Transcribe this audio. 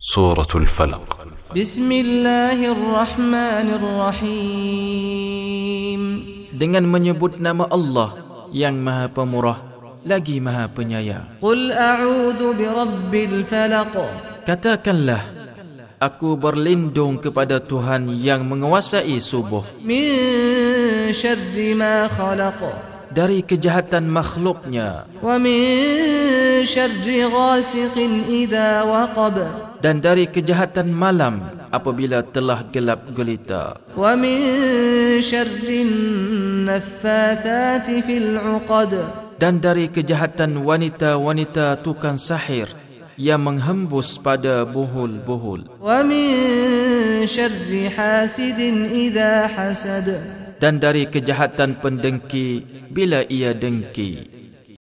سورة الفلق. بسم الله الرحمن الرحيم. Dengan menyebut nama Allah yang Maha Pemurah lagi Maha Penyayang. Qul a'udzu birabbil falaq. Katakanlah, aku berlindung kepada Tuhan yang menguasai subuh. Min syarri ma khalaq. Dari kejahatan makhluknya. Wa min syarri ghasiqin idza waqab. Dan dari kejahatan malam apabila telah gelap gulita. Wa min syarrin naffatsati fil 'uqad. Dan dari kejahatan wanita-wanita tukang sihir yang menghembus pada buhul-buhul. Wa min syarri hasidin idza hasad. Dan dari kejahatan pendengki bila ia dengki.